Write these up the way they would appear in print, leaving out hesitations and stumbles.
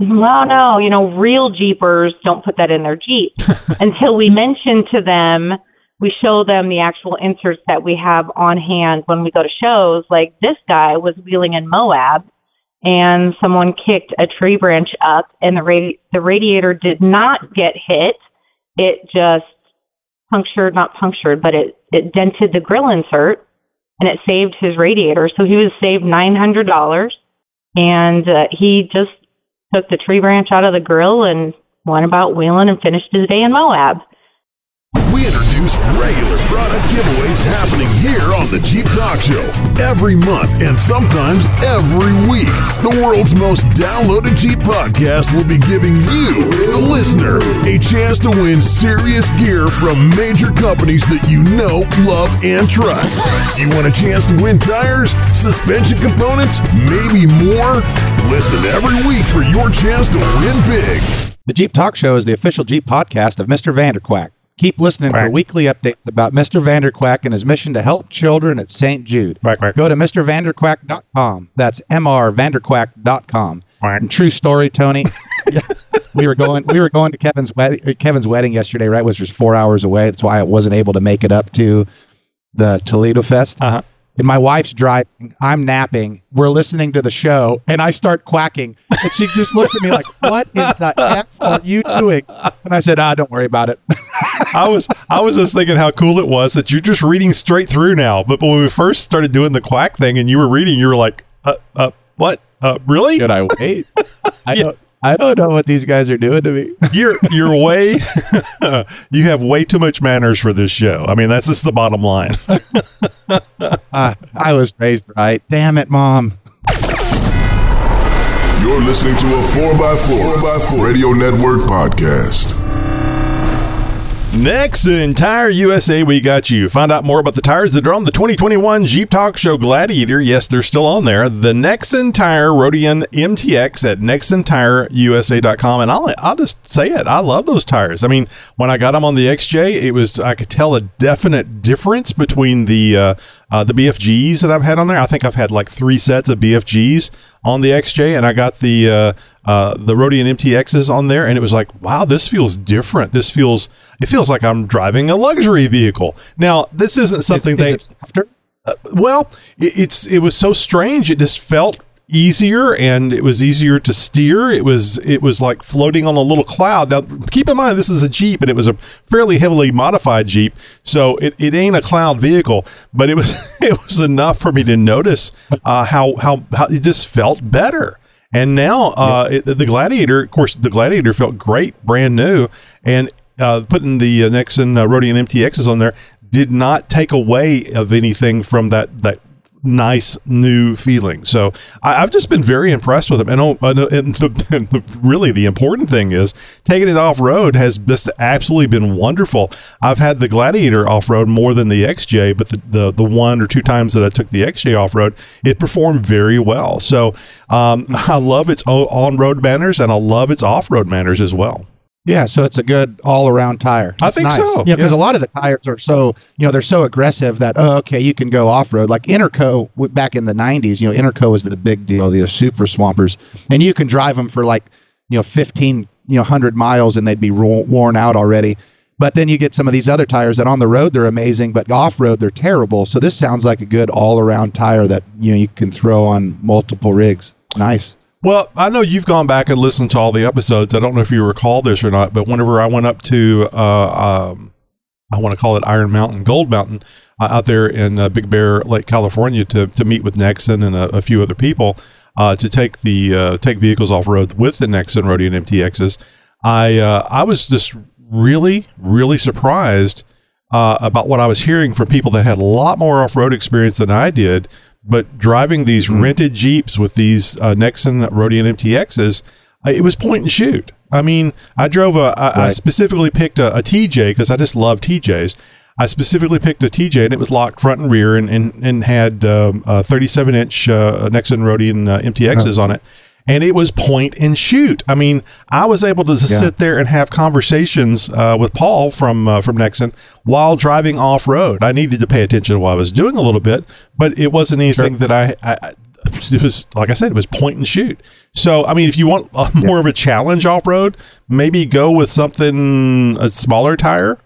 No, no, you know, real Jeepers don't put that in their Jeep until we mention to them, we show them the actual inserts that we have on hand when we go to shows. Like this guy was wheeling in Moab and someone kicked a tree branch up and the radiator did not get hit. It just punctured, not punctured, but it dented the grill insert and it saved his radiator. So he was saved $900 and he just took the tree branch out of the grill and went about wheeling and finished his day in Moab. We introduce regular product giveaways happening here on the Jeep Talk Show every month and sometimes every week. The world's most downloaded Jeep podcast will be giving you, the listener, a chance to win serious gear from major companies that you know, love, and trust. You want a chance to win tires, suspension components, maybe more? Listen every week for your chance to win big. The Jeep Talk Show is the official Jeep podcast of Mr. Vanderquack. Keep listening for weekly updates about Mr. Vanderquack and his mission to help children at St. Jude. Go to MrVanderquack.com. That's MrVanderquack.com. And true story, Tony. We were going to Kevin's wedding yesterday, right? Which was 4 hours away. That's why I wasn't able to make it up to the Toledo Fest. Uh-huh. And my wife's driving. I'm napping. We're listening to the show, and I start quacking. And she just looks at me like, "What in the F are you doing?" And I said, "Ah, don't worry about it." I was just thinking how cool it was that you're just reading straight through now. But when we first started doing the quack thing, and you were reading, you were like, "What? Really? Should I wait? I don't know what these guys are doing to me." You're way. You have way too much manners for this show. I mean, that's just the bottom line. I was raised right. Damn it, Mom. You're listening to a 4x4 Radio Network podcast. Nexen Tire USA, we got you. Find out more about the tires that are on the 2021 Jeep Talk Show Gladiator. Yes, they're still on there. The Nexen Tire Roadian MTX at NexenTireUSA.com. And I'll just say it. I love those tires. I mean, when I got them on the XJ, I could tell a definite difference between the BFGs that I've had on there. I think I've had like 3 sets of BFGs on the XJ, and I got the Roadian MTXs on there, and it was like, wow, this feels different. It feels like I'm driving a luxury vehicle. Now, this isn't something it was so strange. It just felt easier, and it was easier to steer. It was like floating on a little cloud. Now, keep in mind, this is a Jeep, and it was a fairly heavily modified Jeep, so it ain't a cloud vehicle, but it was enough for me to notice how it just felt better. And now the Gladiator, of course, the Gladiator felt great, brand new, and putting the Nexen Roadian MTXs on there did not take away of anything from that nice new feeling. So I've just been very impressed with them. And really the important thing is taking it off-road has just absolutely been wonderful. I've had the Gladiator off-road more than the XJ, but the 1 or 2 times that I took the XJ off-road, it performed very well. So I love its on-road manners, and I love its off-road manners as well. Yeah, so it's a good all-around tire. It's I think so. Yeah, because a lot of the tires are so, they're so aggressive that, you can go off-road. Like Interco, back in the 90s, Interco was the big deal, the Super Swampers. And you can drive them for like, 100 miles and they'd be worn out already. But then you get some of these other tires that on the road, they're amazing, but off-road, they're terrible. So this sounds like a good all-around tire that, you can throw on multiple rigs. Nice. Well, I know you've gone back and listened to all the episodes. I don't know if you recall this or not, but whenever I went up to, I want to call it Iron Mountain, Gold Mountain, out there in Big Bear Lake, California, to meet with Nexen and a few other people to take take vehicles off road with the Nexen Roadian MTXs, I was just really, really surprised about what I was hearing from people that had a lot more off road experience than I did. But driving these rented Jeeps with these Nexen Roadian MTXs, it was point and shoot. I mean, I specifically picked a TJ because I just love TJs. I specifically picked a TJ, and it was locked front and rear and had 37-inch Nexen Roadian MTXs on it. And it was point and shoot. I mean, I was able to just sit there and have conversations with Paul from Nexen while driving off road. I needed to pay attention while I was doing a little bit, but it wasn't anything that it was, like I said, it was point and shoot. So, I mean, if you want more of a challenge off-road, maybe go with something, a smaller tire.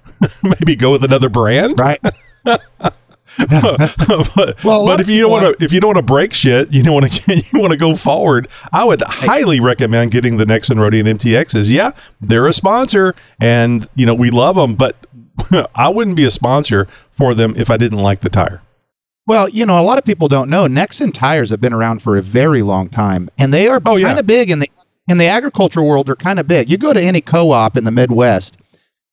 Maybe go with another brand. Right. But if you don't want to, break shit, you want to go forward. I would highly recommend getting the Nexen Roadian MTXs. Yeah, they're a sponsor, and we love them. But I wouldn't be a sponsor for them if I didn't like the tire. Well, a lot of people don't know Nexen tires have been around for a very long time, and they are kind of big in the agricultural world. They're kind of big. You go to any co-op in the Midwest,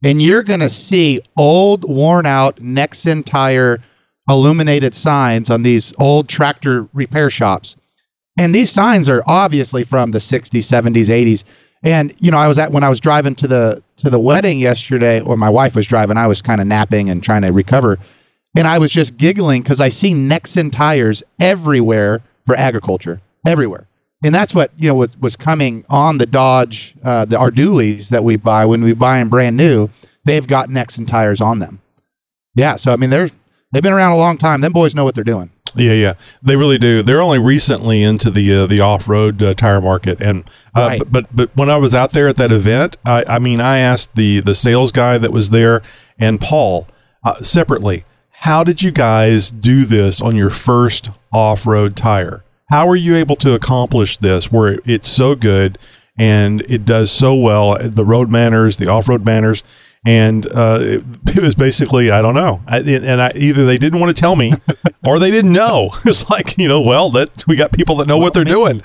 and you're going to see old, worn-out Nexen tire illuminated signs on these old tractor repair shops. And these signs are obviously from the 60s, 70s, 80s. And, when I was driving to the wedding yesterday, or my wife was driving, I was kind of napping and trying to recover. And I was just giggling because I see Nexen tires everywhere for agriculture, everywhere. And that's what, was coming on the Dodge, our dualies that we buy. When we buy them brand new, they've got Nexen tires on them. Yeah. So, I mean, they've been around a long time. Them boys know what they're doing. Yeah, yeah. They really do. They're only recently into the off-road tire market. And right. but when I was out there at that event, I asked the sales guy that was there and Paul separately, how did you guys do this on your first off-road tire? How are you able to accomplish this where it's so good and it does so well, the road manners, the off-road manners? And it was basically, I don't know. Either they didn't want to tell me or they didn't know. It's like, we got people that know what they're doing.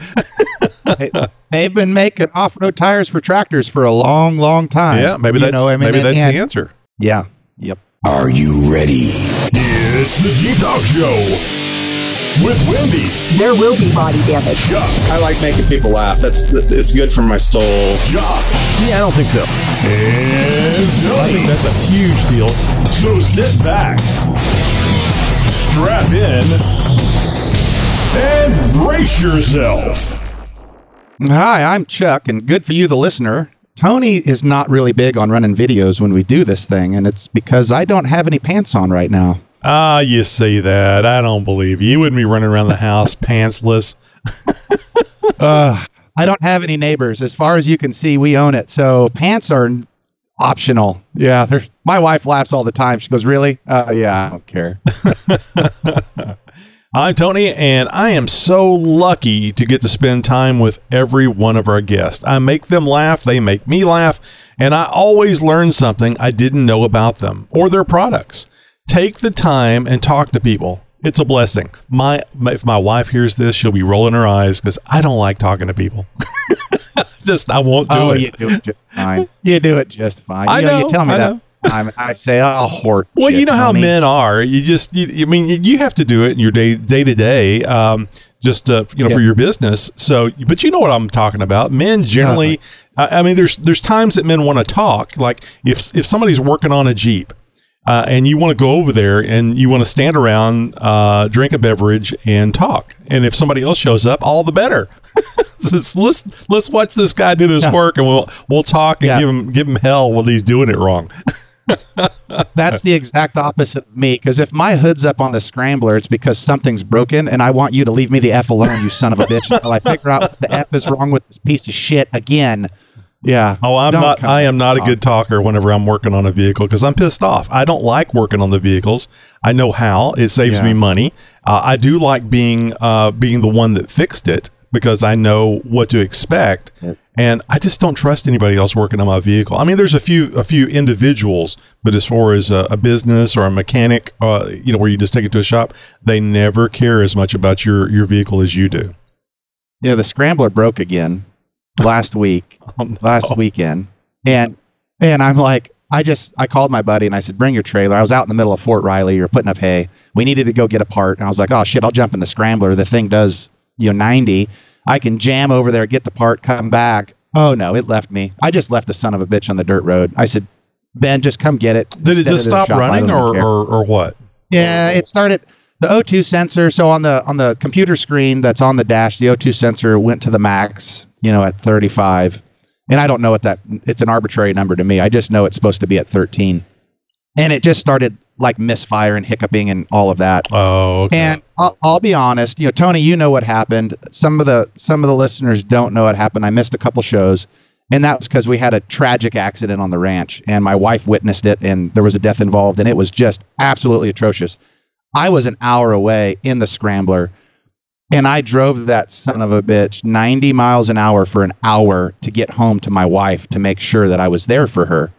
They've been making off-road tires for tractors for a long, long time. Yeah, maybe that's the answer. Yeah. Yep. Are you ready? It's the Jeep Dog Show. With Wendy. There will be body damage. Chuck. I like making people laugh. It's good for my soul. Josh. Yeah, I don't think so. And I think that's a huge deal. So sit back, strap in, and brace yourself. Hi, I'm Chuck, and good for you, the listener. Tony is not really big on running videos when we do this thing, and it's because I don't have any pants on right now. Ah, you see that. I don't believe you. You wouldn't be running around the house pantsless. I don't have any neighbors. As far as you can see, we own it. So pants are optional. Yeah. My wife laughs all the time. She goes, really? Yeah, I don't care. I'm Tony, and I am so lucky to get to spend time with every one of our guests. I make them laugh. They make me laugh. And I always learn something I didn't know about them or their products. Take the time and talk to people. It's a blessing. If my wife hears this, she'll be rolling her eyes because I don't like talking to people. I won't do it. You do it just fine. You do it just fine. I know, you tell me that. I say, oh, whore. Well, shit, you know how men are. You have to do it in your day to day. For your business. So, but you know what I'm talking about. Men generally, there's times that men want to talk. Like if somebody's working on a Jeep. And you want to go over there and you want to stand around, drink a beverage and talk. And if somebody else shows up, all the better. So let's watch this guy do this work and we'll talk and give him hell while he's doing it wrong. That's the exact opposite of me. Because if my hood's up on the scrambler, it's because something's broken and I want you to leave me the F alone, you son of a bitch, until I figure out what the F is wrong with this piece of shit again. Yeah. Oh, I am not a good talker whenever I'm working on a vehicle because I'm pissed off. I don't like working on the vehicles. I know how. It saves me money. I do like being the one that fixed it because I know what to expect. Yep. And I just don't trust anybody else working on my vehicle. I mean, there's a few individuals, but as far as a business or a mechanic, where you just take it to a shop, they never care as much about your vehicle as you do. Yeah. The scrambler broke again. Last weekend. And I'm like, I called my buddy and I said, bring your trailer. I was out in the middle of Fort Riley. You're putting up hay. We needed to go get a part. And I was like, oh shit, I'll jump in the scrambler. The thing does, 90. I can jam over there, get the part, come back. Oh no, it left me. I just left the son of a bitch on the dirt road. I said, Ben, just come get it. Did it just stop running or what? Yeah, it started. The O2 sensor. So on the computer screen that's on the dash, the O2 sensor went to the max, at 35. And I don't know it's an arbitrary number to me. I just know it's supposed to be at 13. and it just started like misfire and hiccuping and all of that. Oh, okay. And I'll be honest, you know, Tony, you know what happened. Some of the listeners don't know what happened. I missed a couple shows, and that was because we had a tragic accident on the ranch, and my wife witnessed it, and there was a death involved, and it was just absolutely atrocious. I was an hour away in the Scrambler, and I drove that son of a bitch 90 miles an hour for an hour to get home to my wife to make sure that I was there for her.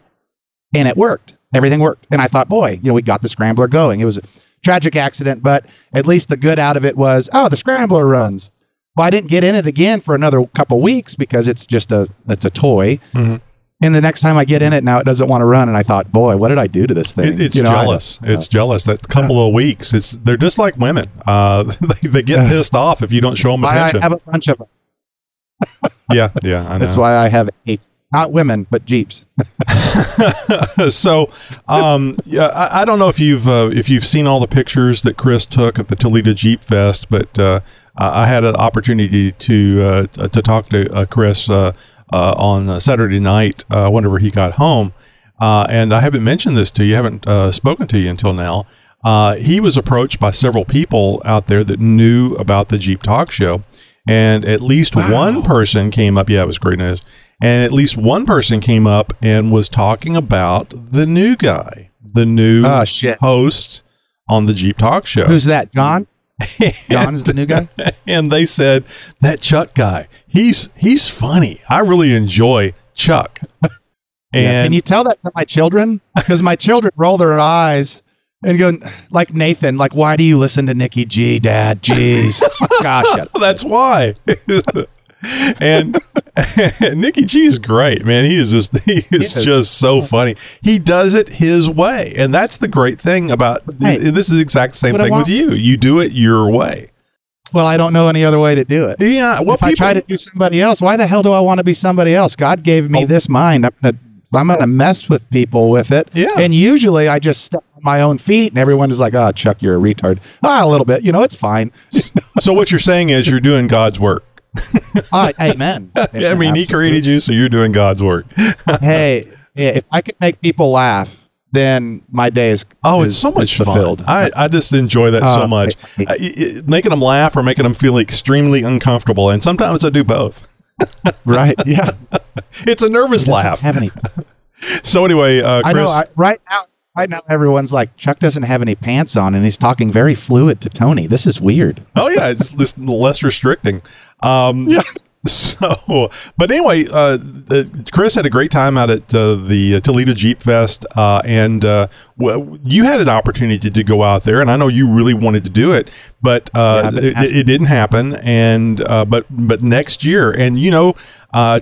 And it worked. Everything worked. And I thought, boy, you know, we got the Scrambler going. It was a tragic accident, but at least the good out of it was, oh, the Scrambler runs. Well, I didn't get in it again for another couple weeks because it's just it's a toy. Mm-hmm. And the next time I get in it, now it doesn't want to run. And I thought, boy, what did I do to this thing? It's jealous. It's jealous. That couple of weeks, they're just like women. They get pissed off if you don't show them attention. I have a bunch of them. Yeah, I know. That's why I have 8. Not women, but Jeeps. So, yeah, I don't know if you've seen all the pictures that Chris took at the Toledo Jeep Fest, but I had an opportunity to talk to Chris on Saturday night whenever he got home, and I haven't mentioned this to you, haven't spoken to you until now. He was approached by several people out there that knew about the Jeep Talk Show, and at least one person came up. Yeah, it was great news. And at least one person came up and was talking about the new guy, the new host on the Jeep Talk Show. Who's that, John? John is the new guy? And they said, that Chuck guy, he's funny. I really enjoy Chuck. And yeah, can you tell that to my children? Because my children roll their eyes and go, like Nathan, like, why do you listen to Nikki G, Dad? Jeez. Oh, gosh. That's why. And Nikki G is great, man. He is just so funny. He does it his way, and that's the great thing about. This is the exact same thing with you. You do it your way. Well, I don't know any other way to do it. Yeah. Well, if I try to do somebody else, why the hell do I want to be somebody else? God gave me this mind. I'm gonna mess with people with it. Yeah. And usually, I just step on my own feet, and everyone is like, "Oh, Chuck, you're a retard." A little bit, it's fine. So what you're saying is you're doing God's work. Amen. I mean, he created you, so you're doing God's work. Hey, yeah, if I could make people laugh, then my day is it's so much fulfilled. Fun. I just enjoy that so much. Making them laugh or making them feel extremely uncomfortable, and sometimes I do both. Right? Yeah. It's a nervous laugh. So anyway, Chris, I know, right now, everyone's like, Chuck doesn't have any pants on, and he's talking very fluid to Tony. This is weird. Oh, yeah. It's less restricting. Yeah. So, but anyway, Chris had a great time out at the Toledo Jeep Fest, and you had an opportunity to go out there, and I know you really wanted to do it, but it didn't happen. And but next year, and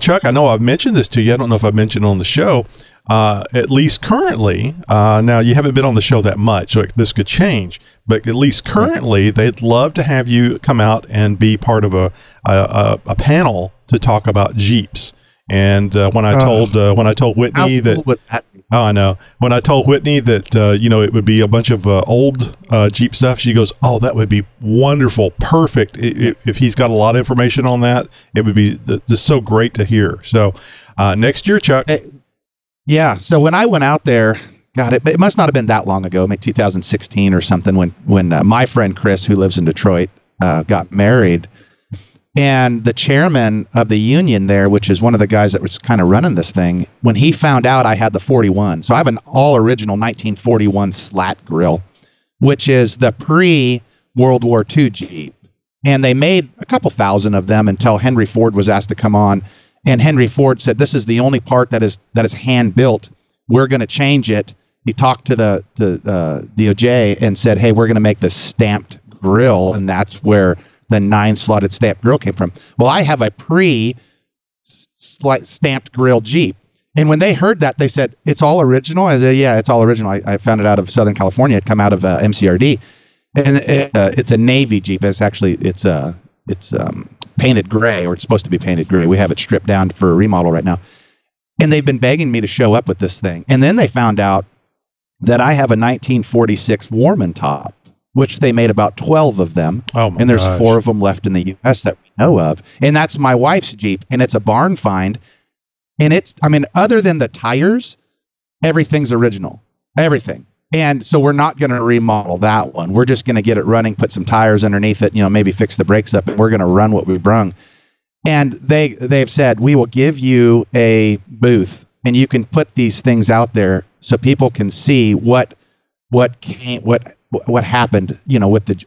Chuck, I know I've mentioned this to you. I don't know if I've mentioned it on the show. At least currently, now you haven't been on the show that much, so this could change, but at least currently, they'd love to have you come out and be part of a panel to talk about Jeeps. And when I told Whitney that it would be a bunch of old Jeep stuff, she goes, "Oh, that would be wonderful, perfect. If he's got a lot of information on that, it would be just so great to hear." So next year, Chuck. Yeah. So when I went out there, God, it must not have been that long ago, maybe 2016 or something, when my friend Chris, who lives in Detroit, got married. And the chairman of the union there, which is one of the guys that was kind of running this thing, when he found out I had the 41. So I have an all original 1941 slat grill, which is the pre-World War II Jeep. And they made a couple thousand of them until Henry Ford was asked to come on. And Henry Ford said, "This is the only part that is hand built. We're going to change it." He talked to the DOJ and said, "Hey, we're going to make the stamped grill," and that's where the 9 slotted stamped grill came from. Well, I have a stamped grill Jeep, and when they heard that, they said, "It's all original." I said, "Yeah, it's all original. I found it out of Southern California. It come out of MCRD, and it's a Navy Jeep. It's painted gray, or it's supposed to be painted gray. We have it stripped down for a remodel right now. And they've been begging me to show up with this thing. And then they found out that I have a 1946 Warman top, which they made about 12 of them. Oh my and there's gosh. 4 of them left in the U.S. that we know of. And that's my wife's Jeep, and it's a barn find. And other than the tires, everything's original. everything. And so we're not going to remodel that one. We're just going to get it running, put some tires underneath it, you know, maybe fix the brakes up, and we're going to run what we've brung. And they've said, we will give you a booth and you can put these things out there so people can see what happened, you know, with the,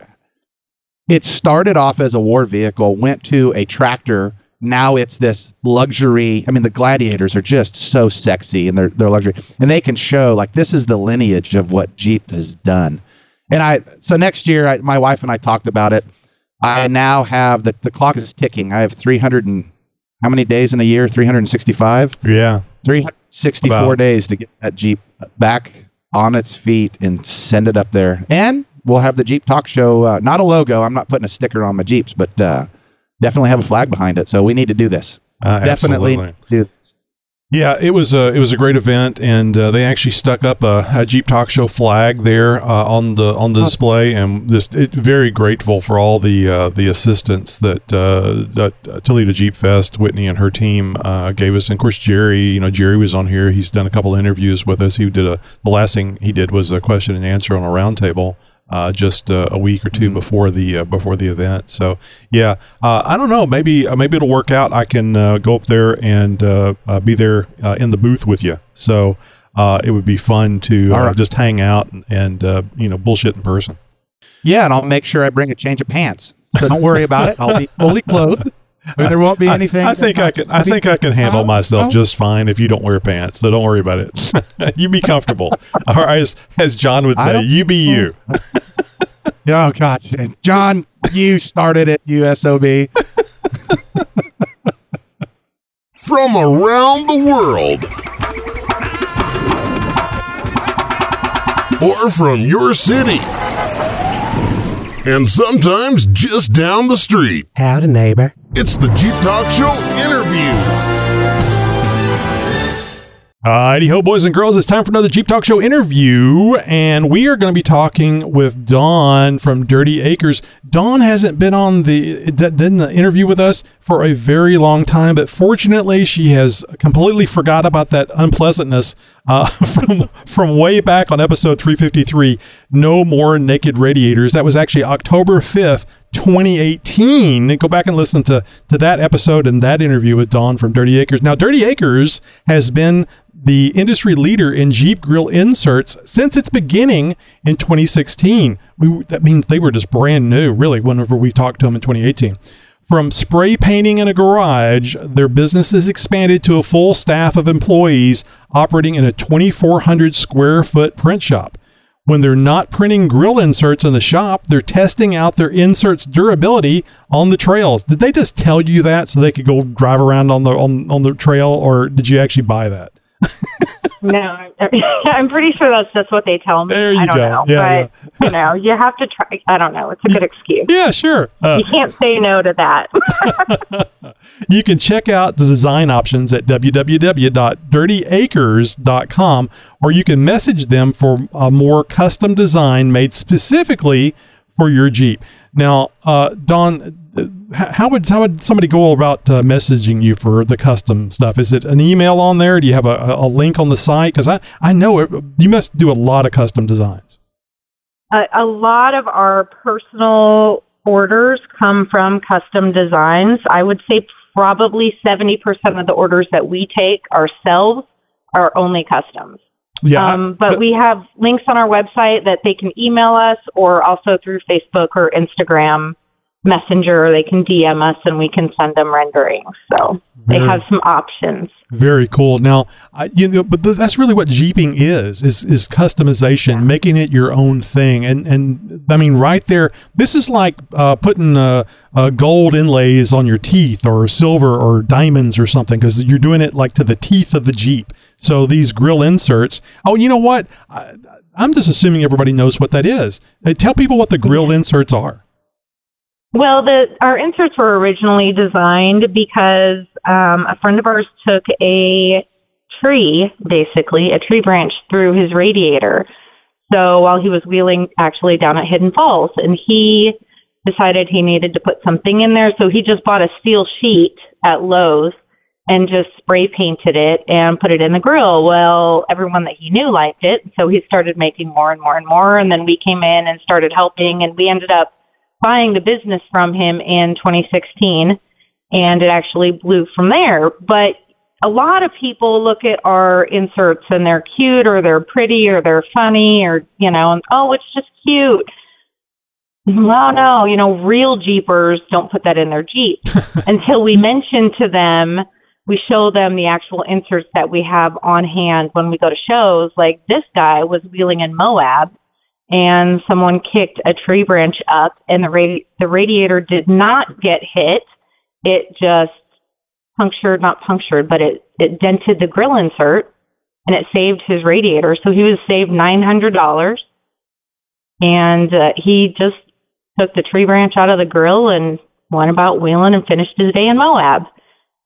it started off as a war vehicle, went to a tractor. Now it's this luxury. I mean, the Gladiators are just so sexy and they're luxury, and they can show like, this is the lineage of what Jeep has done. And so next year, my wife and I talked about it. I now have the clock is ticking. I have 300 and how many days in a year? 365. Yeah. 364 days to get that Jeep back on its feet and send it up there. And we'll have the Jeep Talk Show. Not a logo. I'm not putting a sticker on my Jeeps, but definitely have a flag behind it. So we need to do this. Definitely need to do this. Yeah, it was a great event, and they actually stuck up a Jeep Talk Show flag there on the display, and very grateful for all the assistance that Toledo Jeep Fest, Whitney and her team gave us, and of course Jerry was on here. He's done a couple of interviews with us. He did the last thing he did was a question and answer on a roundtable. Just a week or two before the event. So yeah, I don't know. Maybe it'll work out. I can go up there and be there in the booth with you. So it would be fun to just hang out and bullshit in person. Yeah, and I'll make sure I bring a change of pants. So don't worry about it. I'll be fully clothed. There won't be anything. I think I can handle myself just fine if you don't wear pants. So don't worry about it. You be comfortable. All right, as John would say, you be you. Oh God, John, you started at USOB. From around the world, or from your city, and sometimes just down the street. Howdy, neighbor. It's the Jeep Talk Show interview. Alrighty ho, boys and girls. It's time for another Jeep Talk Show interview, and we are going to be talking with Dawn from Dirty Acres. Dawn hasn't been on the interview with us for a very long time, but fortunately, she has completely forgot about that unpleasantness from way back on episode 353, No More Naked Radiators. That was actually October 5th, 2018. Go back and listen to that episode and that interview with Dawn from Dirty Acres. Now, Dirty Acres has been the industry leader in Jeep grill inserts since its beginning in 2016. That means they were just brand new, really, whenever we talked to them in 2018. From spray painting in a garage, their business has expanded to a full staff of employees operating in a 2,400 square foot print shop. When they're not printing grill inserts in the shop, they're testing out their inserts' durability on the trails. Did they just tell you that so they could go drive around on the trail, or did you actually buy that? No, I'm pretty sure that's just what they tell me. There you go. Yeah, but, you have to try. I don't know. It's a good excuse. Yeah, sure. You can't say no to that. You can check out the design options at www.dirtyacres.com, or you can message them for a more custom design made specifically for your Jeep. Now, Dawn, how would somebody go about messaging you for the custom stuff? Is it an email on there? Do you have a link on the site? Because I know you must do a lot of custom designs. A lot of our personal orders come from custom designs. I would say probably 70% of the orders that we take ourselves are only customs. Yeah, but we have links on our website that they can email us, or also through Facebook or Instagram Messenger, they can DM us and we can send them renderings. So they have some options. Very cool. Now, but that's really what Jeeping is customization, making it your own thing. And I mean, right there, this is like putting gold inlays on your teeth, or silver or diamonds or something, because you're doing it like to the teeth of the Jeep. So these grill inserts, oh, you know what? I'm just assuming everybody knows what that is. Tell people what the grill inserts are. Well, our inserts were originally designed because a friend of ours took a tree branch through his radiator. So while he was wheeling actually down at Hidden Falls, and he decided he needed to put something in there. So he just bought a steel sheet at Lowe's and just spray painted it and put it in the grill. Well, everyone that he knew liked it, so he started making more and more and more, and then we came in and started helping, and we ended up buying the business from him in 2016, and it actually blew from there. But a lot of people look at our inserts and they're cute or they're pretty or they're funny or, you know, and, oh, it's just cute. Well, no, you know, real Jeepers don't put that in their Jeep until we mention to them, we show them the actual inserts that we have on hand when we go to shows. Like this guy was wheeling in Moab and someone kicked a tree branch up and the radiator did not get hit. It just punctured, not punctured, but it dented the grill insert and it saved his radiator. So he was saved $900 and he just took the tree branch out of the grill and went about wheeling and finished his day in Moab.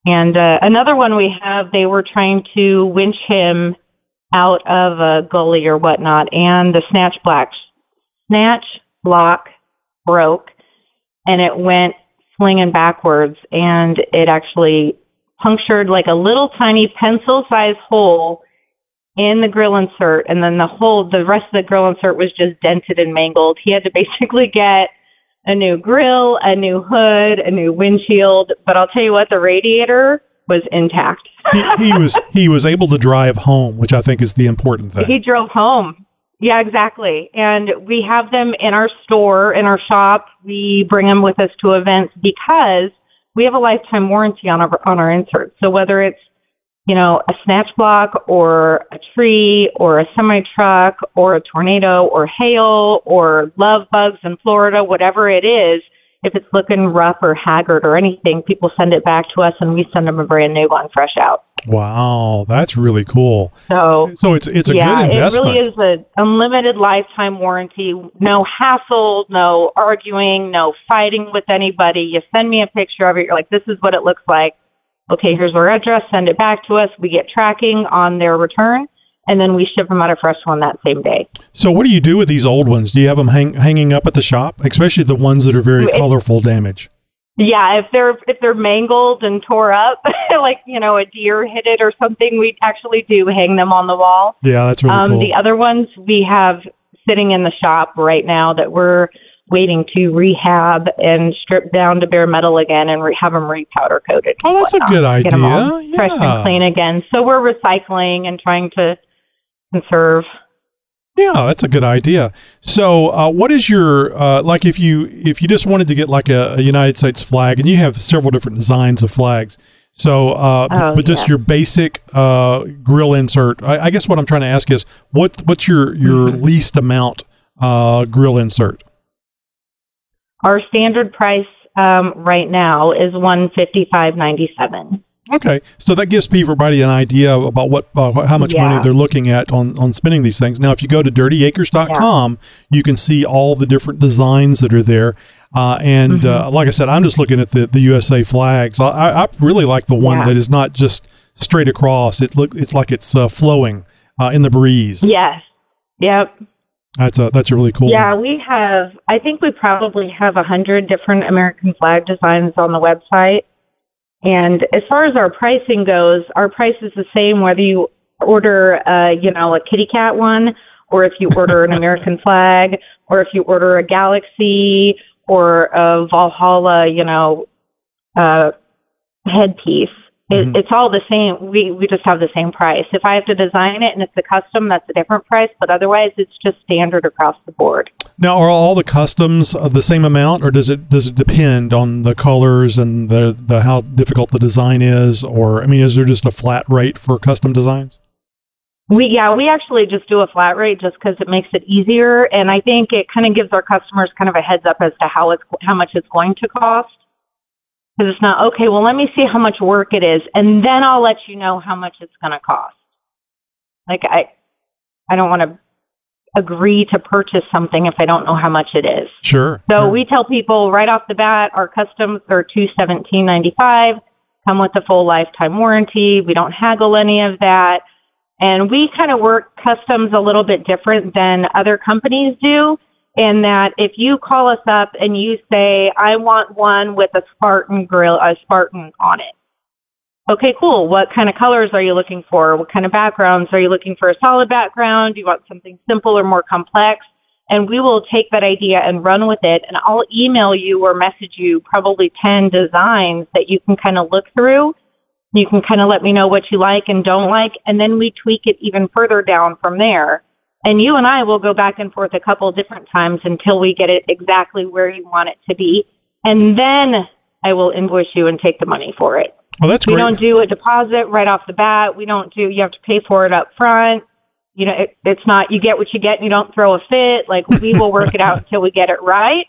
And another one we have, they were trying to winch him out of a gully or whatnot, and the snatch block broke and it went flinging backwards, and it actually punctured like a little tiny pencil-sized hole in the grill insert, and then the rest of the grill insert was just dented and mangled. He had to basically get a new grill, a new hood, a new windshield, but I'll tell you what, the radiator was intact. he was able to drive home, which I think is the important thing. He drove home. Yeah, exactly. And we have them in our store, in our shop. We bring them with us to events because we have a lifetime warranty on our inserts. So whether it's, you know, a snatch block or a tree or a semi-truck or a tornado or hail or love bugs in Florida, whatever it is, if it's looking rough or haggard or anything, people send it back to us and we send them a brand new one fresh out. Wow, that's really cool. So it's a good investment. It really is an unlimited lifetime warranty. No hassle, no arguing, no fighting with anybody. You send me a picture of it. You're like, this is what it looks like. Okay, here's our address. Send it back to us. We get tracking on their return, and then we ship them out a fresh one that same day. So what do you do with these old ones? Do you have them hanging up at the shop, especially the ones that are very colorful damage? Yeah, if they're mangled and tore up, like, you know, a deer hit it or something, we actually do hang them on the wall. Yeah, that's really cool. The other ones we have sitting in the shop right now that we're waiting to rehab and strip down to bare metal again and have them re-powder coated. Oh, that's a good idea. Get them all fresh and clean again. So we're recycling and trying to conserve. Yeah, that's a good idea. So what is your, like if you just wanted to get like a United States flag, and you have several different designs of flags, so just your basic grill insert, I guess what I'm trying to ask is, what's your least amount grill insert? Our standard price right now is $155.97. Okay, so that gives everybody an idea about how much money they're looking at on spending these things. Now, if you go to dirtyacres.com, you can see all the different designs that are there. Like I said, I'm just looking at the USA flags. I really like the one that is not just straight across. It's like it's flowing in the breeze. Yes. Yep. That's a really cool one. We have, I think we probably have 100 different American flag designs on the website. And as far as our pricing goes, our price is the same whether you order, a kitty cat one, or if you order an American flag, or if you order a galaxy or a Valhalla, headpiece. It's all the same. We just have the same price. If I have to design it and it's a custom, that's a different price. But otherwise, it's just standard across the board. Now, are all the customs the same amount, or does it depend on the colors and the how difficult the design is? Or, I mean, is there just a flat rate for custom designs? We actually just do a flat rate just because it makes it easier. And I think it kind of gives our customers kind of a heads up as to how much it's going to cost. Because it's not, okay, well, let me see how much work it is, and then I'll let you know how much it's going to cost. Like, I don't want to agree to purchase something if I don't know how much it is. Sure. So we tell people right off the bat, our customs are $217.95, come with the full lifetime warranty. We don't haggle any of that. And we kind of work customs a little bit different than other companies do. In that if you call us up and you say, I want one with a Spartan grill, a Spartan on it, okay, cool. What kind of colors are you looking for? What kind of backgrounds? Are you looking for a solid background? Do you want something simple or more complex? And we will take that idea and run with it. And I'll email you or message you probably 10 designs that you can kind of look through. You can kind of let me know what you like and don't like. And then we tweak it even further down from there. And you and I will go back and forth a couple different times until we get it exactly where you want it to be. And then I will invoice you and take the money for it. Well, that's great. We don't do a deposit right off the bat. We don't do, you have to pay for it up front. You know, it's not, you get what you get and you don't throw a fit. Like, we will work it out until we get it right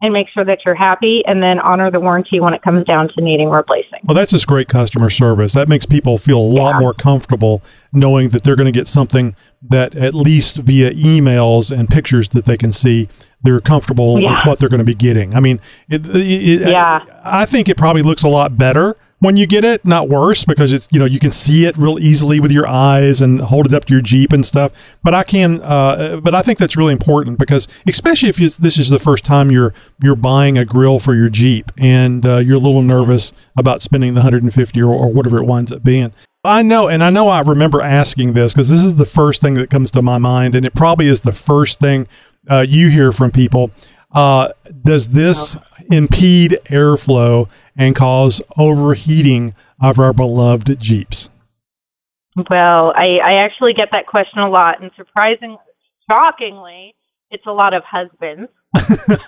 and make sure that you're happy, and then honor the warranty when it comes down to needing replacing. Well, that's just great customer service. That makes people feel a lot more comfortable knowing that they're going to get something that, at least via emails and pictures that they can see, they're comfortable with what they're going to be getting. I mean, I think it probably looks a lot better when you get it, not worse, because it's, you know, you can see it real easily with your eyes and hold it up to your Jeep and stuff. But I think that's really important, because especially if this is the first time you're buying a grill for your Jeep and you're a little nervous about spending the $150 or whatever it winds up being. I know I remember asking this, because this is the first thing that comes to my mind, and it probably is the first thing you hear from people. Does this impede airflow and cause overheating of our beloved Jeeps? Well, I actually get that question a lot, and shockingly, it's a lot of husbands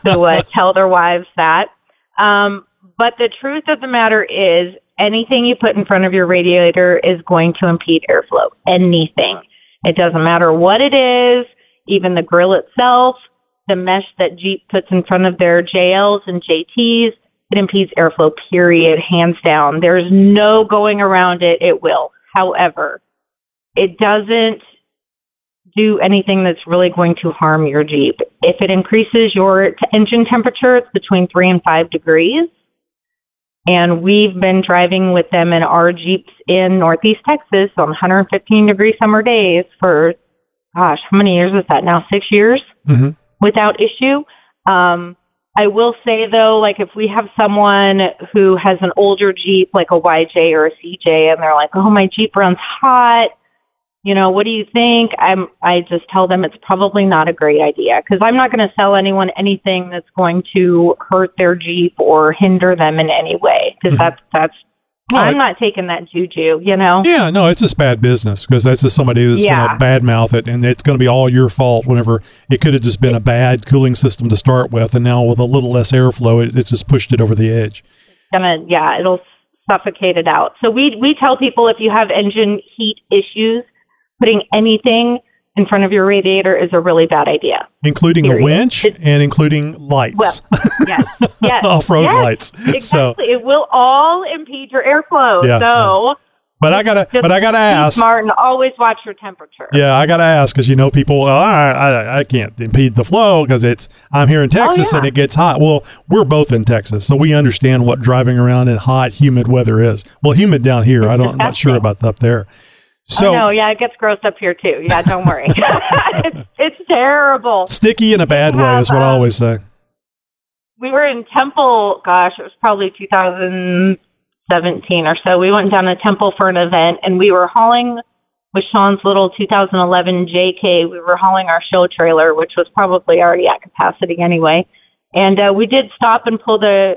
who tell their wives that. But the truth of the matter is, anything you put in front of your radiator is going to impede airflow. Anything. It doesn't matter what it is, even the grill itself, the mesh that Jeep puts in front of their JLs and JTs, it impedes airflow, period, hands down. There's no going around it. It will. However, it doesn't do anything that's really going to harm your Jeep. If it increases your engine temperature, it's between 3 and 5 degrees. And we've been driving with them in our Jeeps in Northeast Texas on 115-degree summer days for, gosh, how many years is that now? 6 years without issue. I will say, though, like, if we have someone who has an older Jeep, like a YJ or a CJ, and they're like, oh, my Jeep runs hot, you know, what do you think? I just tell them it's probably not a great idea, because I'm not going to sell anyone anything that's going to hurt their Jeep or hinder them in any way, because that's I'm not taking that juju, you know? Yeah, no, it's just bad business, because that's just somebody that's going to badmouth it, and it's going to be all your fault whenever it could have just been a bad cooling system to start with, and now with a little less airflow, it's just pushed it over the edge. It'll suffocate it out. So we tell people, if you have engine heat issues, putting anything in front of your radiator is a really bad idea. Including a winch and including lights. Well, yes. Off-road lights. Exactly. So, it will all impede your airflow. Yeah, so... Yeah. But I gotta ask, Martin, always watch your temperature. Yeah, I gotta ask, because, you know, people, I can't impede the flow because I'm here in Texas and it gets hot. Well, we're both in Texas, so we understand what driving around in hot, humid weather is. Well, humid down here, I'm not sure about up there. So, it gets gross up here too. Yeah, don't worry. it's terrible. Sticky in a bad way is what I always say. We were in Temple, gosh, it was probably 2017 or so. We went down to Temple for an event, and we were hauling with Sean's little 2011 JK. We were hauling our show trailer, which was probably already at capacity anyway. And we did stop and pull the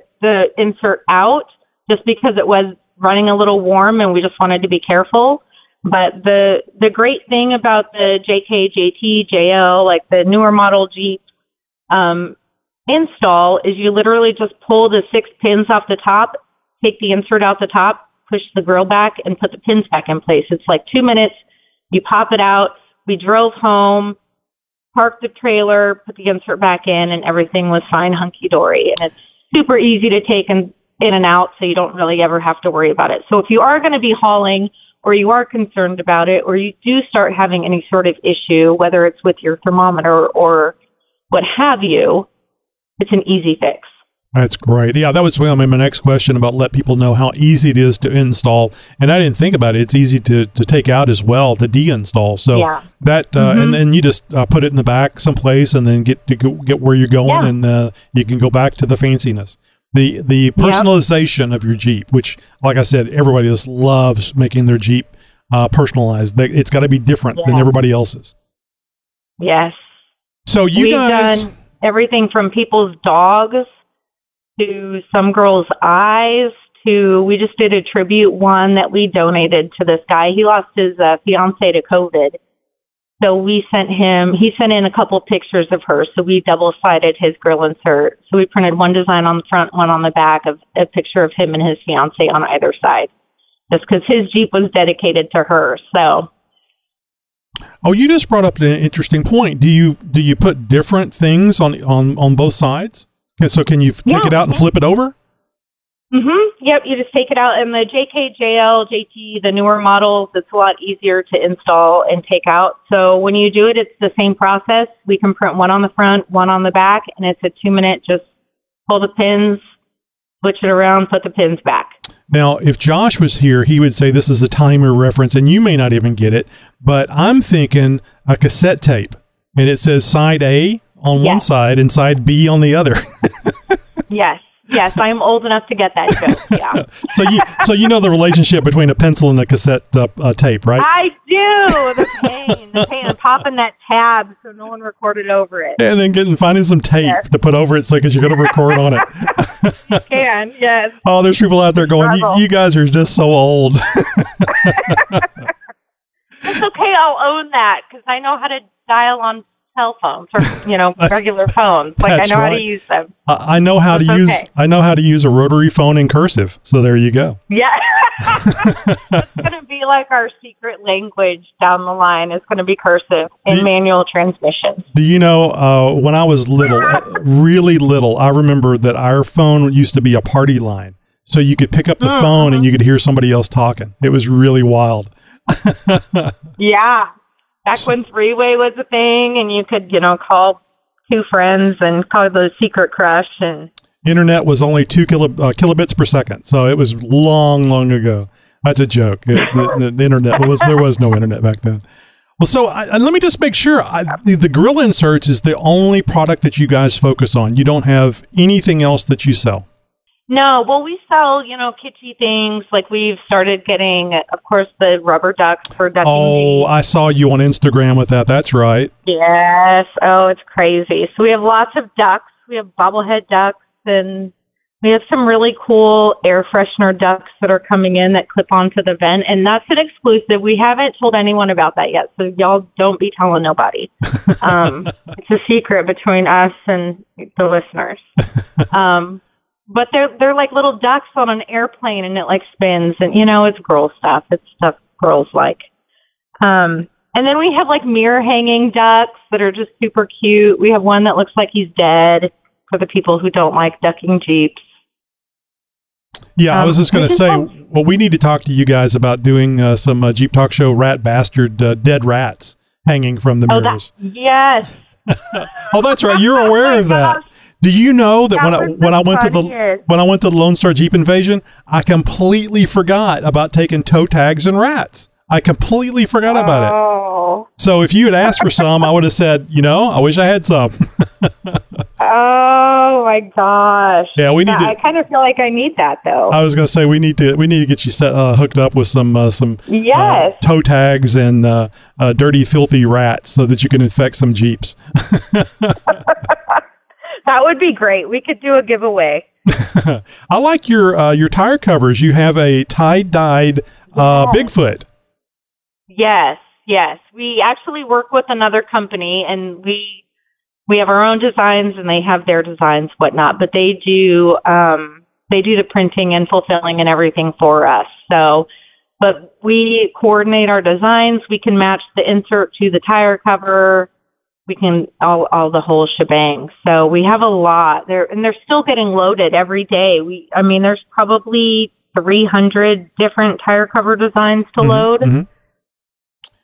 insert out just because it was running a little warm, and we just wanted to be careful. But the great thing about the JK, JT, JL, like the newer model Jeep install, is you literally just pull the 6 pins off the top, take the insert out the top, push the grill back, and put the pins back in place. It's like 2 minutes. You pop it out. We drove home, parked the trailer, put the insert back in, and everything was fine, hunky-dory. And it's super easy to take in and out, so you don't really ever have to worry about it. So if you are going to be hauling, or you are concerned about it, or you do start having any sort of issue, whether it's with your thermometer or what have you, it's an easy fix. That's great. Yeah, that was my next question, about let people know how easy it is to install. And I didn't think about it. It's easy to take out as well, to deinstall. So that, and then you just put it in the back someplace, and then get where you're going, and you can go back to the fanciness. The personalization of your Jeep, which, like I said, everybody just loves making their Jeep personalized. It's got to be different than everybody else's. Yes. So we've guys done everything from people's dogs to some girls' eyes to, we just did a tribute one that we donated to this guy. He lost his fiance to COVID. So we sent him, he sent in a couple pictures of her. So we double-sided his grill insert. So we printed one design on the front, one on the back, of a picture of him and his fiance on either side, just because his Jeep was dedicated to her. So. Oh, you just brought up an interesting point. Do you put different things on both sides? And so can you take it out and flip it over? Mm-hmm. Yep. You just take it out, and the JKJL, JT, the newer models, it's a lot easier to install and take out. So when you do it, it's the same process. We can print one on the front, one on the back, and it's a 2-minute, just pull the pins, switch it around, put the pins back. Now, if Josh was here, he would say this is a timer reference, and you may not even get it, but I'm thinking a cassette tape, and it says side A on one side and side B on the other. Yes. Yes, I'm old enough to get that joke, yeah. So you know the relationship between a pencil and a cassette tape, right? I do! The pain of popping that tab so no one recorded over it. And then finding some tape to put over it so because you're going to record on it. You can, yes. Oh, there's people out there going, you guys are just so old. It's okay, I'll own that because I know how to dial on cell phones or regular phones. Like I know how to use them. I know how to use. I know how to use a rotary phone in cursive. So there you go. Yeah, it's going to be like our secret language down the line. It's going to be cursive and manual transmission. Do you know when I was little, really little, I remember that our phone used to be a party line, so you could pick up the phone and you could hear somebody else talking. It was really wild. Yeah. Back when three-way was a thing, and you could, call two friends and call the secret crush. And internet was only 2 kilobits per second, so it was long, long ago. That's a joke. The internet there was no internet back then. Well, so let me just make sure. The grill inserts is the only product that you guys focus on. You don't have anything else that you sell. No, well, we sell, kitschy things. Like we've started getting, of course, the rubber ducks for ducking. Oh, I saw you on Instagram with that. That's right. Yes. Oh, it's crazy. So we have lots of ducks. We have bobblehead ducks, and we have some really cool air freshener ducks that are coming in that clip onto the vent. And that's an exclusive. We haven't told anyone about that yet. So y'all don't be telling nobody. It's a secret between us and the listeners. But they're like little ducks on an airplane, and it like spins, and it's girl stuff. It's stuff girls like. And then we have like mirror hanging ducks that are just super cute. We have one that looks like he's dead for the people who don't like ducking Jeeps. Yeah, I was just going to say, well, we need to talk to you guys about doing some Jeep Talk Show rat bastard dead rats hanging from the mirrors. Yes. Oh, that's right. You're aware of that. Do you know that when I went to the Lone Star Jeep Invasion, I completely forgot about taking toe tags and rats. I completely forgot about it. So if you had asked for some, I would have said, I wish I had some. Oh my gosh! Yeah, we need. I kind of feel like I need that though. I was going to say we need to get you hooked up with some toe tags and dirty, filthy rats so that you can infect some Jeeps. That would be great. We could do a giveaway. I like your tire covers. You have a tie-dyed Bigfoot. Yes. We actually work with another company, and we have our own designs, and they have their designs, whatnot. But they do the printing and fulfilling and everything for us. So, but we coordinate our designs. We can match the insert to the tire cover. We can all the whole shebang. So we have a lot there, and they're still getting loaded every day. There's probably 300 different tire cover designs to load. Mm-hmm.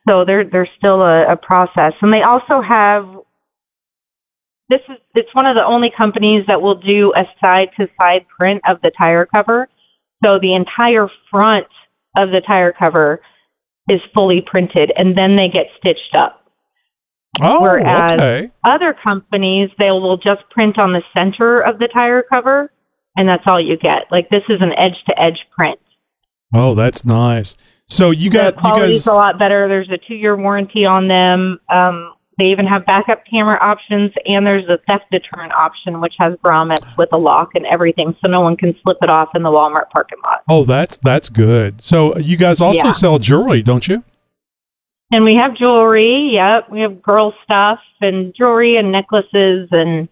So they're still a process, and they also have. It's one of the only companies that will do a side-to-side print of the tire cover. So the entire front of the tire cover is fully printed, and then they get stitched up. Oh, whereas other companies, they will just print on the center of the tire cover and that's all you get. Like, this is an edge-to-edge print. Oh, that's nice. So you got, the quality's a lot better. There's a 2-year warranty on them. They even have backup camera options, and there's a theft deterrent option, which has grommets with a lock and everything, so no one can slip it off in the Walmart parking lot. Oh, that's good. So you guys also sell jewelry, don't you? And we have jewelry, yep. We have girl stuff and jewelry and necklaces, and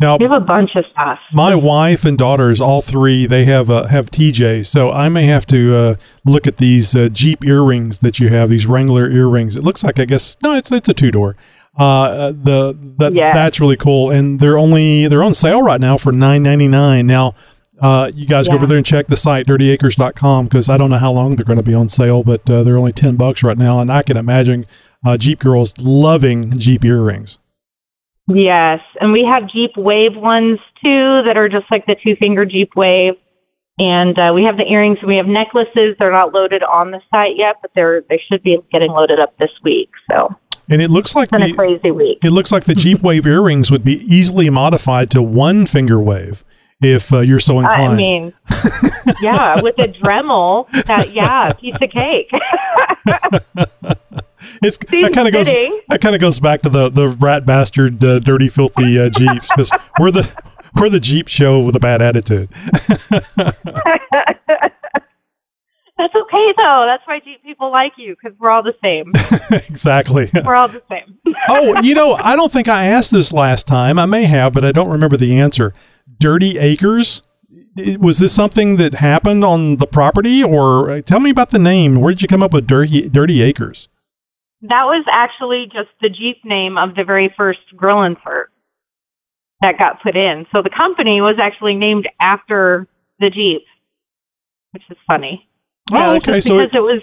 now, we have a bunch of stuff. My wife and daughters, all three, they have TJ, so I may have to look at these Jeep earrings that you have, these Wrangler earrings. It looks like, I guess, no, it's a two-door. That's really cool, and they're on sale right now for $9.99. Now, you guys go over there and check the site, dirtyacres.com, because I don't know how long they're going to be on sale, but they're only $10 right now, and I can imagine Jeep girls loving Jeep earrings. Yes, and we have Jeep Wave ones, too, that are just like the two-finger Jeep Wave. And we have the earrings, and we have necklaces. They're not loaded on the site yet, but they should be getting loaded up this week. So, and it looks like it's been a crazy week. It looks like the Jeep Wave earrings would be easily modified to one-finger wave if you're so inclined. I mean, yeah, with a Dremel, piece of cake. That kind of goes back to the rat bastard, dirty, filthy Jeeps, because we're the Jeep show with a bad attitude. That's okay, though. That's why Jeep people like you, because we're all the same. Exactly. We're all the same. Oh, I don't think I asked this last time. I may have, but I don't remember the answer. Dirty Acres? Was this something that happened on the property, or tell me about the name? Where did you come up with Dirty Acres? That was actually just the Jeep name of the very first grill insert that got put in. So the company was actually named after the Jeep, which is funny. Oh, okay. So because it was,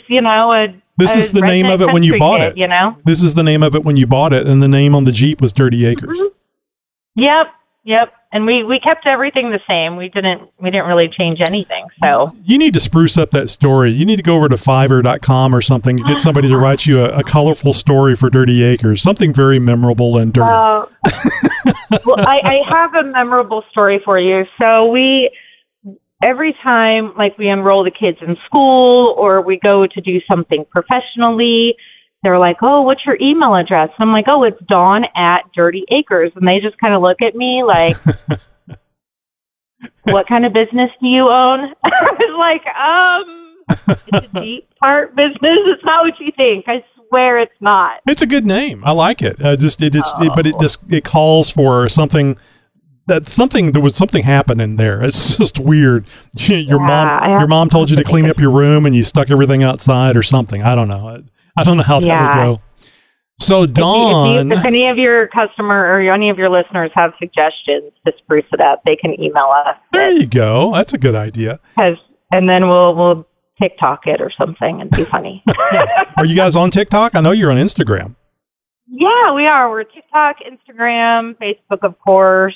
this is the name of it when you bought it. This is the name of it when you bought it, and the name on the Jeep was Dirty Acres. Mm-hmm. Yep. And we kept everything the same. We didn't really change anything. So you need to spruce up that story. You need to go over to Fiverr.com or something to get somebody to write you a colorful story for Dirty Acres, something very memorable and dirty. Well, I have a memorable story for you. So every time, like, we enroll the kids in school or we go to do something professionally, they're like, oh, what's your email address? And I'm like, oh, it's Dawn@DirtyAcres. And they just kind of look at me like, what kind of business do you own? I was like, it's a Jeep part business. It's not what you think. I swear it's not. It's a good name. I like it. It calls for something. There was something happening there. It's just weird. Your mom told you to clean up your room and you stuck everything outside or something. I don't know. I don't know how that would go. So, Dawn... If any of your customer or any of your listeners have suggestions to spruce it up, they can email us. There you go. That's a good idea. And then we'll TikTok it or something and be funny. Are you guys on TikTok? I know you're on Instagram. Yeah, we are. We're TikTok, Instagram, Facebook, of course.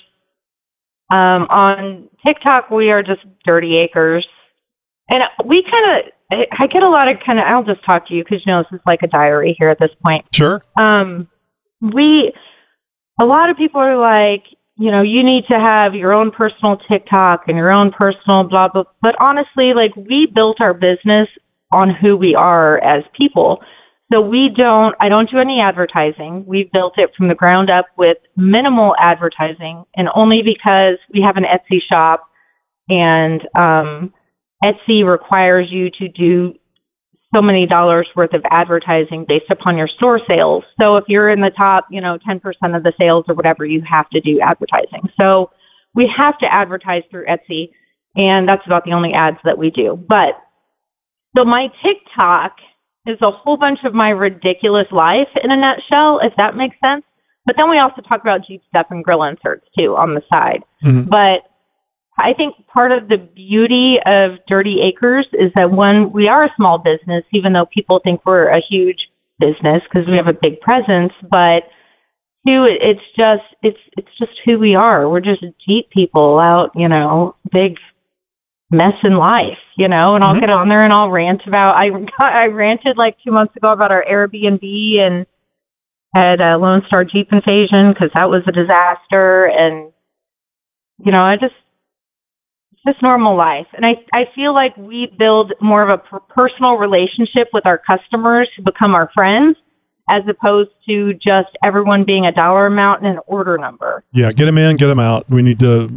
On TikTok, we are just Dirty Acres. And we kind of... I get a lot of I'll just talk to you because, this is like a diary here at this point. Sure. A lot of people are like, you need to have your own personal TikTok and your own personal blah, blah. But honestly, like, we built our business on who we are as people. So I don't do any advertising. We built it from the ground up with minimal advertising, and only because we have an Etsy shop, and, Etsy requires you to do so many dollars worth of advertising based upon your store sales. So if you're in the top, 10% of the sales or whatever, you have to do advertising. So we have to advertise through Etsy, and that's about the only ads that we do. But so my TikTok is a whole bunch of my ridiculous life in a nutshell, if that makes sense. But then we also talk about Jeep stuff and grill inserts too on the side. Mm-hmm. But I think part of the beauty of Dirty Acres is that, one, we are a small business, even though people think we're a huge business because we have a big presence. But two, it's just who we are. We're just Jeep people out, big mess in life, And I'll get on there and I'll rant about. I ranted like 2 months ago about our Airbnb and had a Lone Star Jeep invasion because that was a disaster, and I just. just normal life. And I feel like we build more of a personal relationship with our customers who become our friends, as opposed to just everyone being a dollar amount and an order number. Yeah, get them in, get them out. We need to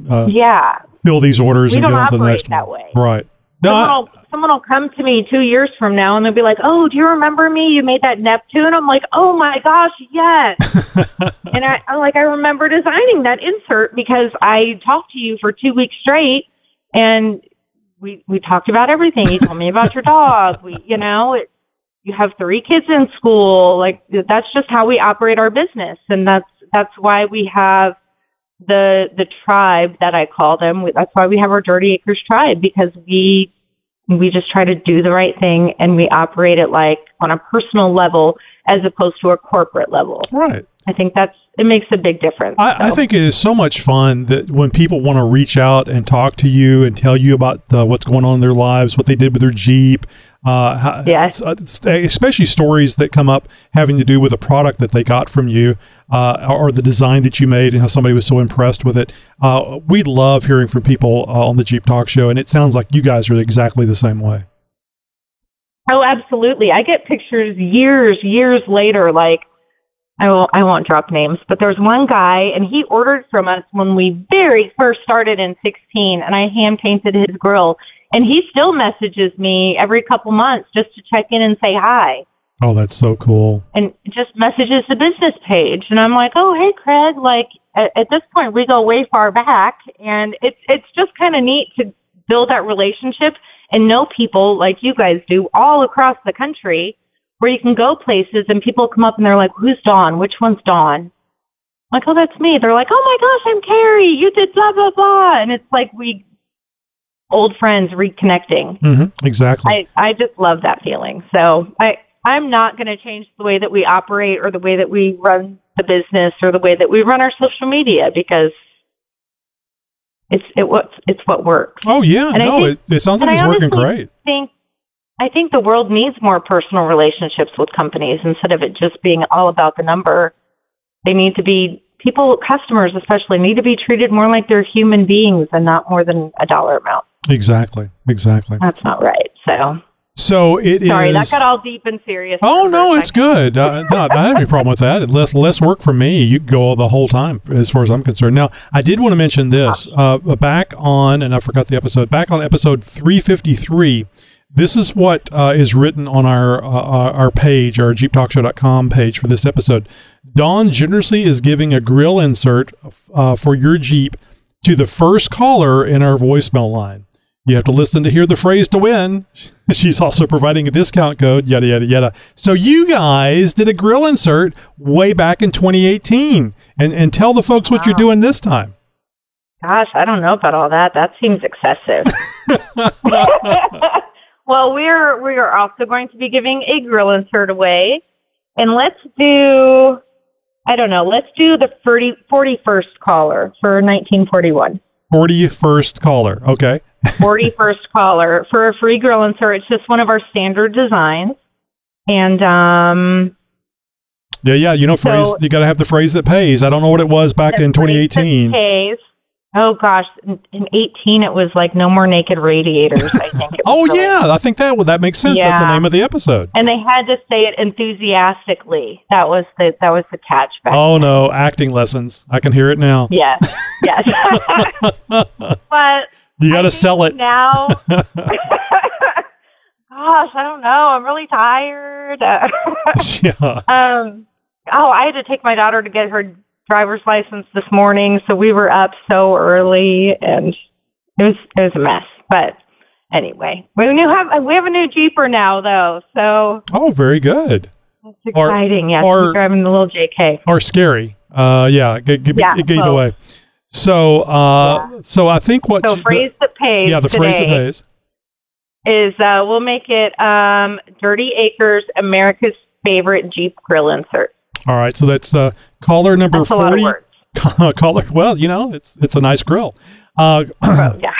fill these orders and get them to the next one. Right. No, someone will come to me 2 years from now and they'll be like, "Oh, do you remember me? You made that Neptune." I'm like, "Oh my gosh, yes." And I'm like, I remember designing that insert because I talked to you for 2 weeks straight and we talked about everything. You told me about your dog. You have 3 kids in school. Like, that's just how we operate our business. And that's why we have the tribe that I call them. That's why we have our Dirty Acres tribe, because we just try to do the right thing and we operate it like on a personal level as opposed to a corporate level. Right. I think it makes a big difference. I think it is so much fun that when people want to reach out and talk to you and tell you about what's going on in their lives, what they did with their Jeep, especially stories that come up having to do with a product that they got from you or the design that you made and how somebody was so impressed with it. We love hearing from people on the Jeep Talk Show, and it sounds like you guys are exactly the same way. Oh, absolutely. I get pictures years later, like, I won't drop names, but there's one guy, and he ordered from us when we very first started in 2016, and I hand-painted his grill. And he still messages me every couple months just to check in and say hi. Oh, that's so cool. And just messages the business page. And I'm like, "Oh, hey, Craig." Like, at this point, we go way far back. And it's just kind of neat to build that relationship and know people like you guys do all across the country, where you can go places and people come up and they're like, "Who's Dawn? Which one's Dawn?" I'm like, "Oh, that's me." They're like, "Oh my gosh, I'm Carrie. You did blah, blah, blah." And it's like old friends reconnecting. Mm-hmm, exactly. I just love that feeling. So I'm not going to change the way that we operate or the way that we run the business or the way that we run our social media, because it's what works. Oh, yeah. And it sounds like it's working great. I think the world needs more personal relationships with companies instead of it just being all about the number. They need to be customers especially, need to be treated more like they're human beings and not more than a dollar amount. Exactly. That's not right. So it is. Sorry, that got all deep and serious. Oh, no, it's good. I don't have any problem with that. Less work for me. You can go the whole time as far as I'm concerned. Now, I did want to mention this. Back on episode 353, this is what is written on our page, our JeepTalkShow.com page for this episode. Dawn generously is giving a grill insert for your Jeep to the first caller in our voicemail line. You have to listen to hear the phrase to win. She's also providing a discount code, yada, yada, yada. So you guys did a grill insert way back in 2018. And tell the folks what you're doing this time. Gosh, I don't know about all that. That seems excessive. Well, we are also going to be giving a grill insert away. And let's do the 41st caller for 1941. 41st caller, okay. 41st caller for a free grill insert. It's just one of our standard designs. And phrase, you got to have the phrase that pays. I don't know what it was back in 2018. Pays. Oh gosh, in 2018 it was like No More Naked Radiators, I think. I think that makes sense. Yeah. That's the name of the episode. And they had to say it enthusiastically. That was the catch back then. No, acting lessons. I can hear it now. Yes. But you got to sell it now. Gosh, I don't know. I'm really tired. Yeah. I had to take my daughter to get her driver's license this morning, so we were up so early, and it was a mess. But anyway, we have a new Jeeper now, though. So very good. It's exciting. We're driving the little JK. Or scary. Either way. So, I think phrase that pays. Yeah, the phrase that pays is we'll make it Dirty Acres, America's favorite Jeep grill insert. All right, so that's caller number 40. Caller, well, it's a nice grill. Yeah.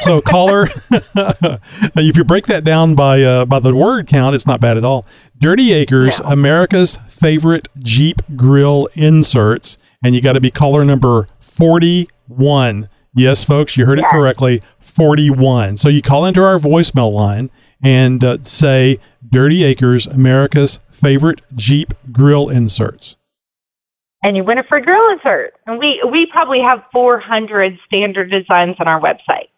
So caller, if you break that down by the word count, it's not bad at all. Dirty Acres, America's favorite Jeep grill inserts, and you got to be caller number 41. Yes, folks, you heard it correctly, 41. So you call into our voicemail line and say, Dirty Acres, America's favorite Jeep grill inserts. And you win a free grill insert. And we probably have 400 standard designs on our website.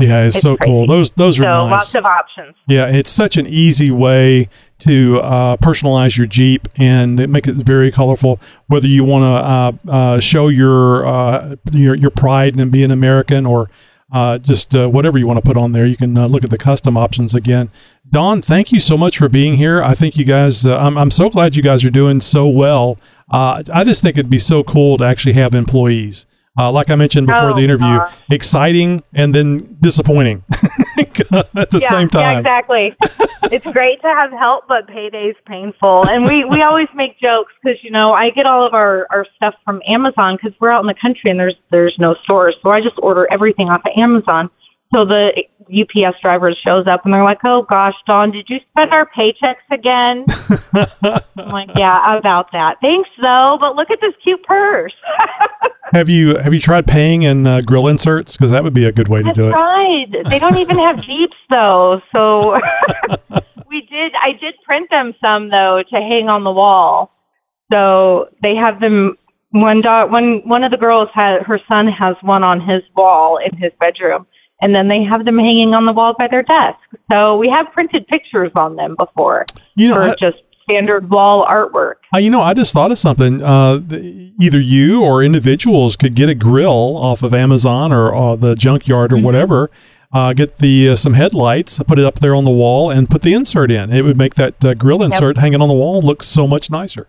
Yeah, it's so crazy. Cool. Those are nice. Lots of options. Yeah, it's such an easy way to personalize your Jeep, and it makes it very colorful. Whether you want to show your pride in being American, or just whatever you want to put on there, you can look at the custom options again. Don, thank you so much for being here. I think you guys, I'm so glad you guys are doing so well. I just think it'd be so cool to actually have employees. Like I mentioned before the interview, exciting and then disappointing at the same time. Yeah, exactly. It's great to have help, but payday's painful. And we always make jokes because, you know, I get all of our stuff from Amazon because we're out in the country and there's no stores. So I just order everything off of Amazon. So the UPS driver shows up and they're like, oh, gosh, Dawn, did you spend our paychecks again? I'm like, yeah, about that. Thanks, though. But look at this cute purse. Have you tried paying in grill inserts? Because that would be a good way to do it. They don't even have Jeeps, though. So I did print them some, though, to hang on the wall. So they have them. One of the girls, her son has one on his wall in his bedroom. And then they have them hanging on the wall by their desk. So we have printed pictures on them before, just standard wall artwork. I just thought of something. Either you or individuals could get a grill off of Amazon or the junkyard or whatever. Get some headlights, put it up there on the wall, and put the insert in. It would make that grill insert hanging on the wall look so much nicer.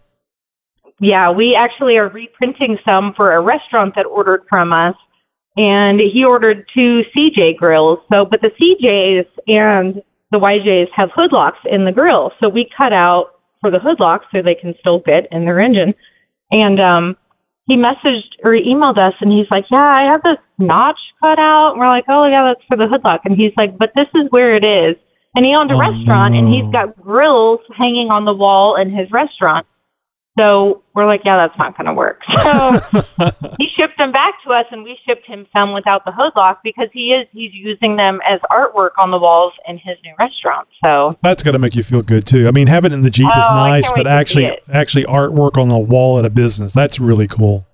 Yeah, we actually are reprinting some for a restaurant that ordered from us. And he ordered 2 CJ grills. So, but the CJs and the YJs have hood locks in the grill. So we cut out for the hood locks so they can still fit in their engine. And he messaged or emailed us and he's like, yeah, I have this notch cut out. And we're like, oh, yeah, that's for the hood lock. And he's like, but this is where it is. And he owned a restaurant and he's got grills hanging on the wall in his restaurant. So we're like, yeah, that's not going to work. So he shipped them back to us, and we shipped him some without the hood lock because he's using them as artwork on the walls in his new restaurant. So that's got to make you feel good too. I mean, having it in the Jeep is nice, but actually artwork on the wall at a business, that's really cool.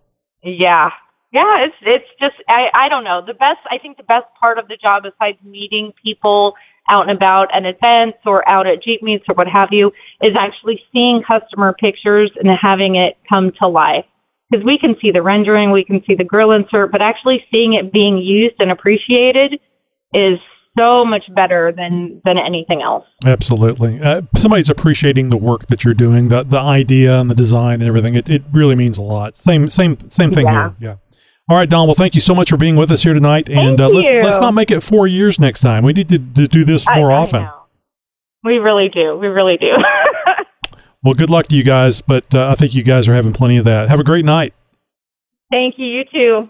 Yeah, yeah, it's just I don't know. I think the best part of the job, besides meeting people out and about at events or out at Jeep meets or what have you, is actually seeing customer pictures and having it come to life. Because we can see the rendering, we can see the grill insert, but actually seeing it being used and appreciated is so much better than anything else. Absolutely. Somebody's appreciating the work that you're doing, the idea and the design and everything. It really means a lot. Same thing here. Yeah. All right, Don. Well, thank you so much for being with us here tonight, and let's not make it 4 years next time. We need to do this more often. Know. We really do. Well, good luck to you guys, but I think you guys are having plenty of that. Have a great night. Thank you. You too.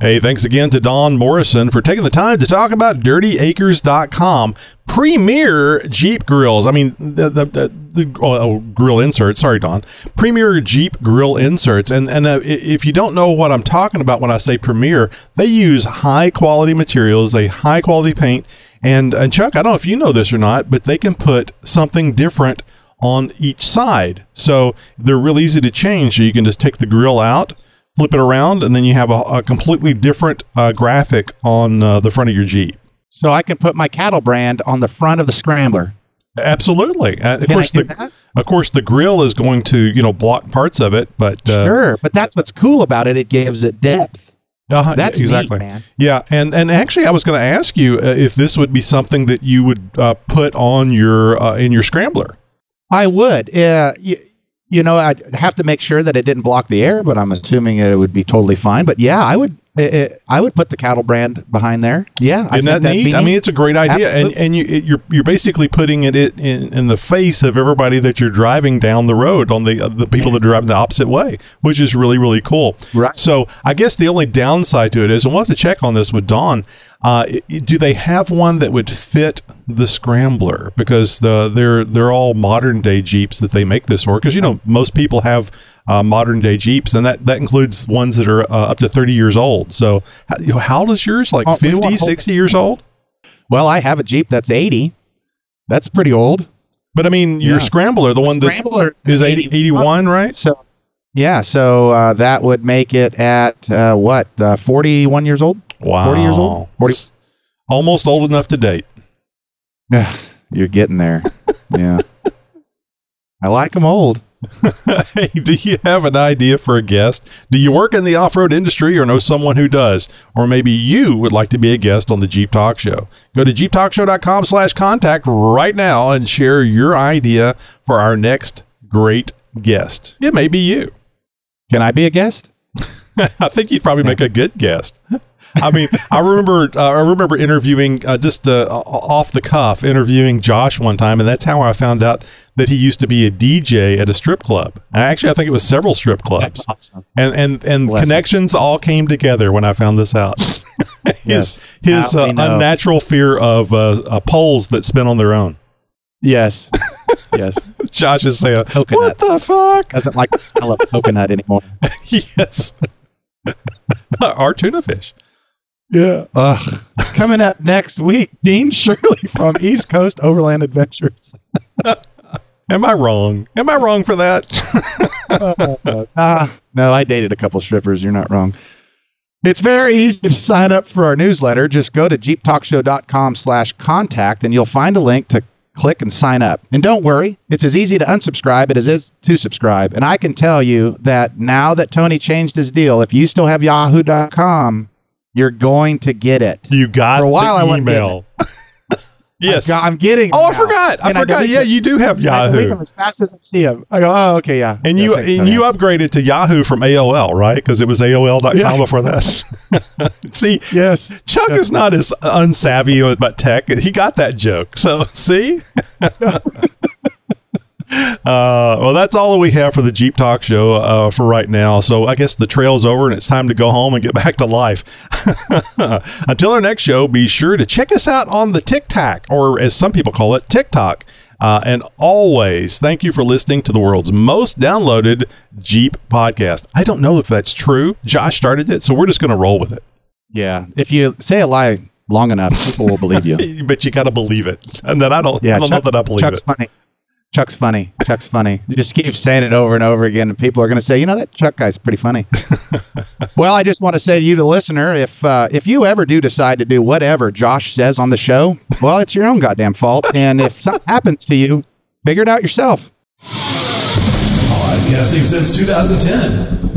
Hey, thanks again to Don Morrison for taking the time to talk about DirtyAcres.com. Premier Jeep grills. I mean, the grill inserts. Sorry, Don. Premier Jeep grill inserts. And if you don't know what I'm talking about when I say premier, they use high-quality materials, they high-quality paint. And Chuck, I don't know if you know this or not, but they can put something different on each side. So they're real easy to change. So you can just take the grill out, flip it around, and then you have a completely different graphic on the front of your Jeep. So I can put my cattle brand on the front of the Scrambler. Absolutely. Of course, the grill is going to block parts of it, but sure. But that's what's cool about it; it gives it depth. That's exactly. Neat, man. Yeah, and actually, I was going to ask you if this would be something that you would put on your in your Scrambler. I would. I'd have to make sure that it didn't block the air, but I'm assuming it would be totally fine. But yeah, I would put the cattle brand behind there. Yeah, isn't that neat? I mean, it's a great idea, and you're basically putting it in the face of everybody that you're driving down the road, on the people that are driving the opposite way, which is really, really cool. Right. So I guess the only downside to it is, and we'll have to check on this with Don. Do they have one that would fit the Scrambler? Because they're all modern day Jeeps that they make this for. Because, you know, most people have modern day Jeeps, and that includes ones that are up to 30 years old. So how old is yours? Like 50, 60 years old? Well, I have a Jeep that's 80. That's pretty old. But I mean, your Scrambler, the Scrambler is 81, right? So yeah, so that would make it at 41 years old? Wow. 40 years old? 40. Almost old enough to date. You're getting there. Yeah. I like them old. Hey, do you have an idea for a guest? Do you work in the off-road industry or know someone who does? Or maybe you would like to be a guest on the Jeep Talk Show. Go to jeeptalkshow.com/contact right now and share your idea for our next great guest. It may be you. Can I be a guest? I think you'd probably make a good guest. I mean, I remember interviewing off the cuff, interviewing Josh one time, and that's how I found out that he used to be a DJ at a strip club. Actually, I think it was several strip clubs. That's awesome. And connections all came together when I found this out. His unnatural fear of poles that spin on their own. Yes. Yes. Josh is saying, coconut. What the fuck? Doesn't like the smell of coconut anymore. Yes. Our tuna fish. Yeah. Coming up next week, Dean Shirley from East Coast Overland Adventures. Am I wrong? Am I wrong for that? No, I dated a couple strippers. You're not wrong. It's very easy to sign up for our newsletter. Just go to jeeptalkshow.com/contact, and you'll find a link to click and sign up. And don't worry, it's as easy to unsubscribe as it is to subscribe. And I can tell you that now that Tony changed his deal, if you still have yahoo.com, you're going to get it. You got for a while the email. Yes. I'm getting them. Oh, I forgot. I forgot. Yeah, you do have Yahoo. I delete them as fast as I see them. I go, oh, okay, yeah. And you upgraded to Yahoo from AOL, right? Because it was AOL.com before that. See, yes. Chuck is not as unsavvy about tech. He got that joke. So, see? Well, that's all that we have for the Jeep Talk Show for right now. So I guess the trail's over and it's time to go home and get back to life. Until our next show, be sure to check us out on the TikTok, or as some people call it, TikTok. And always, thank you for listening to the world's most downloaded Jeep podcast. I don't know if that's true. Josh started it, so we're just going to roll with it. Yeah. If you say a lie long enough, people will believe you. But you got to believe it. And then I don't know that I believe Chuck's it. Chuck's funny. Chuck's funny. You just keep saying it over and over again, and people are going to say, you know, that Chuck guy's pretty funny. Well, I just want to say to you, the listener, if you ever do decide to do whatever Josh says on the show, well, it's your own goddamn fault. And if something happens to you, figure it out yourself. Podcasting since 2010.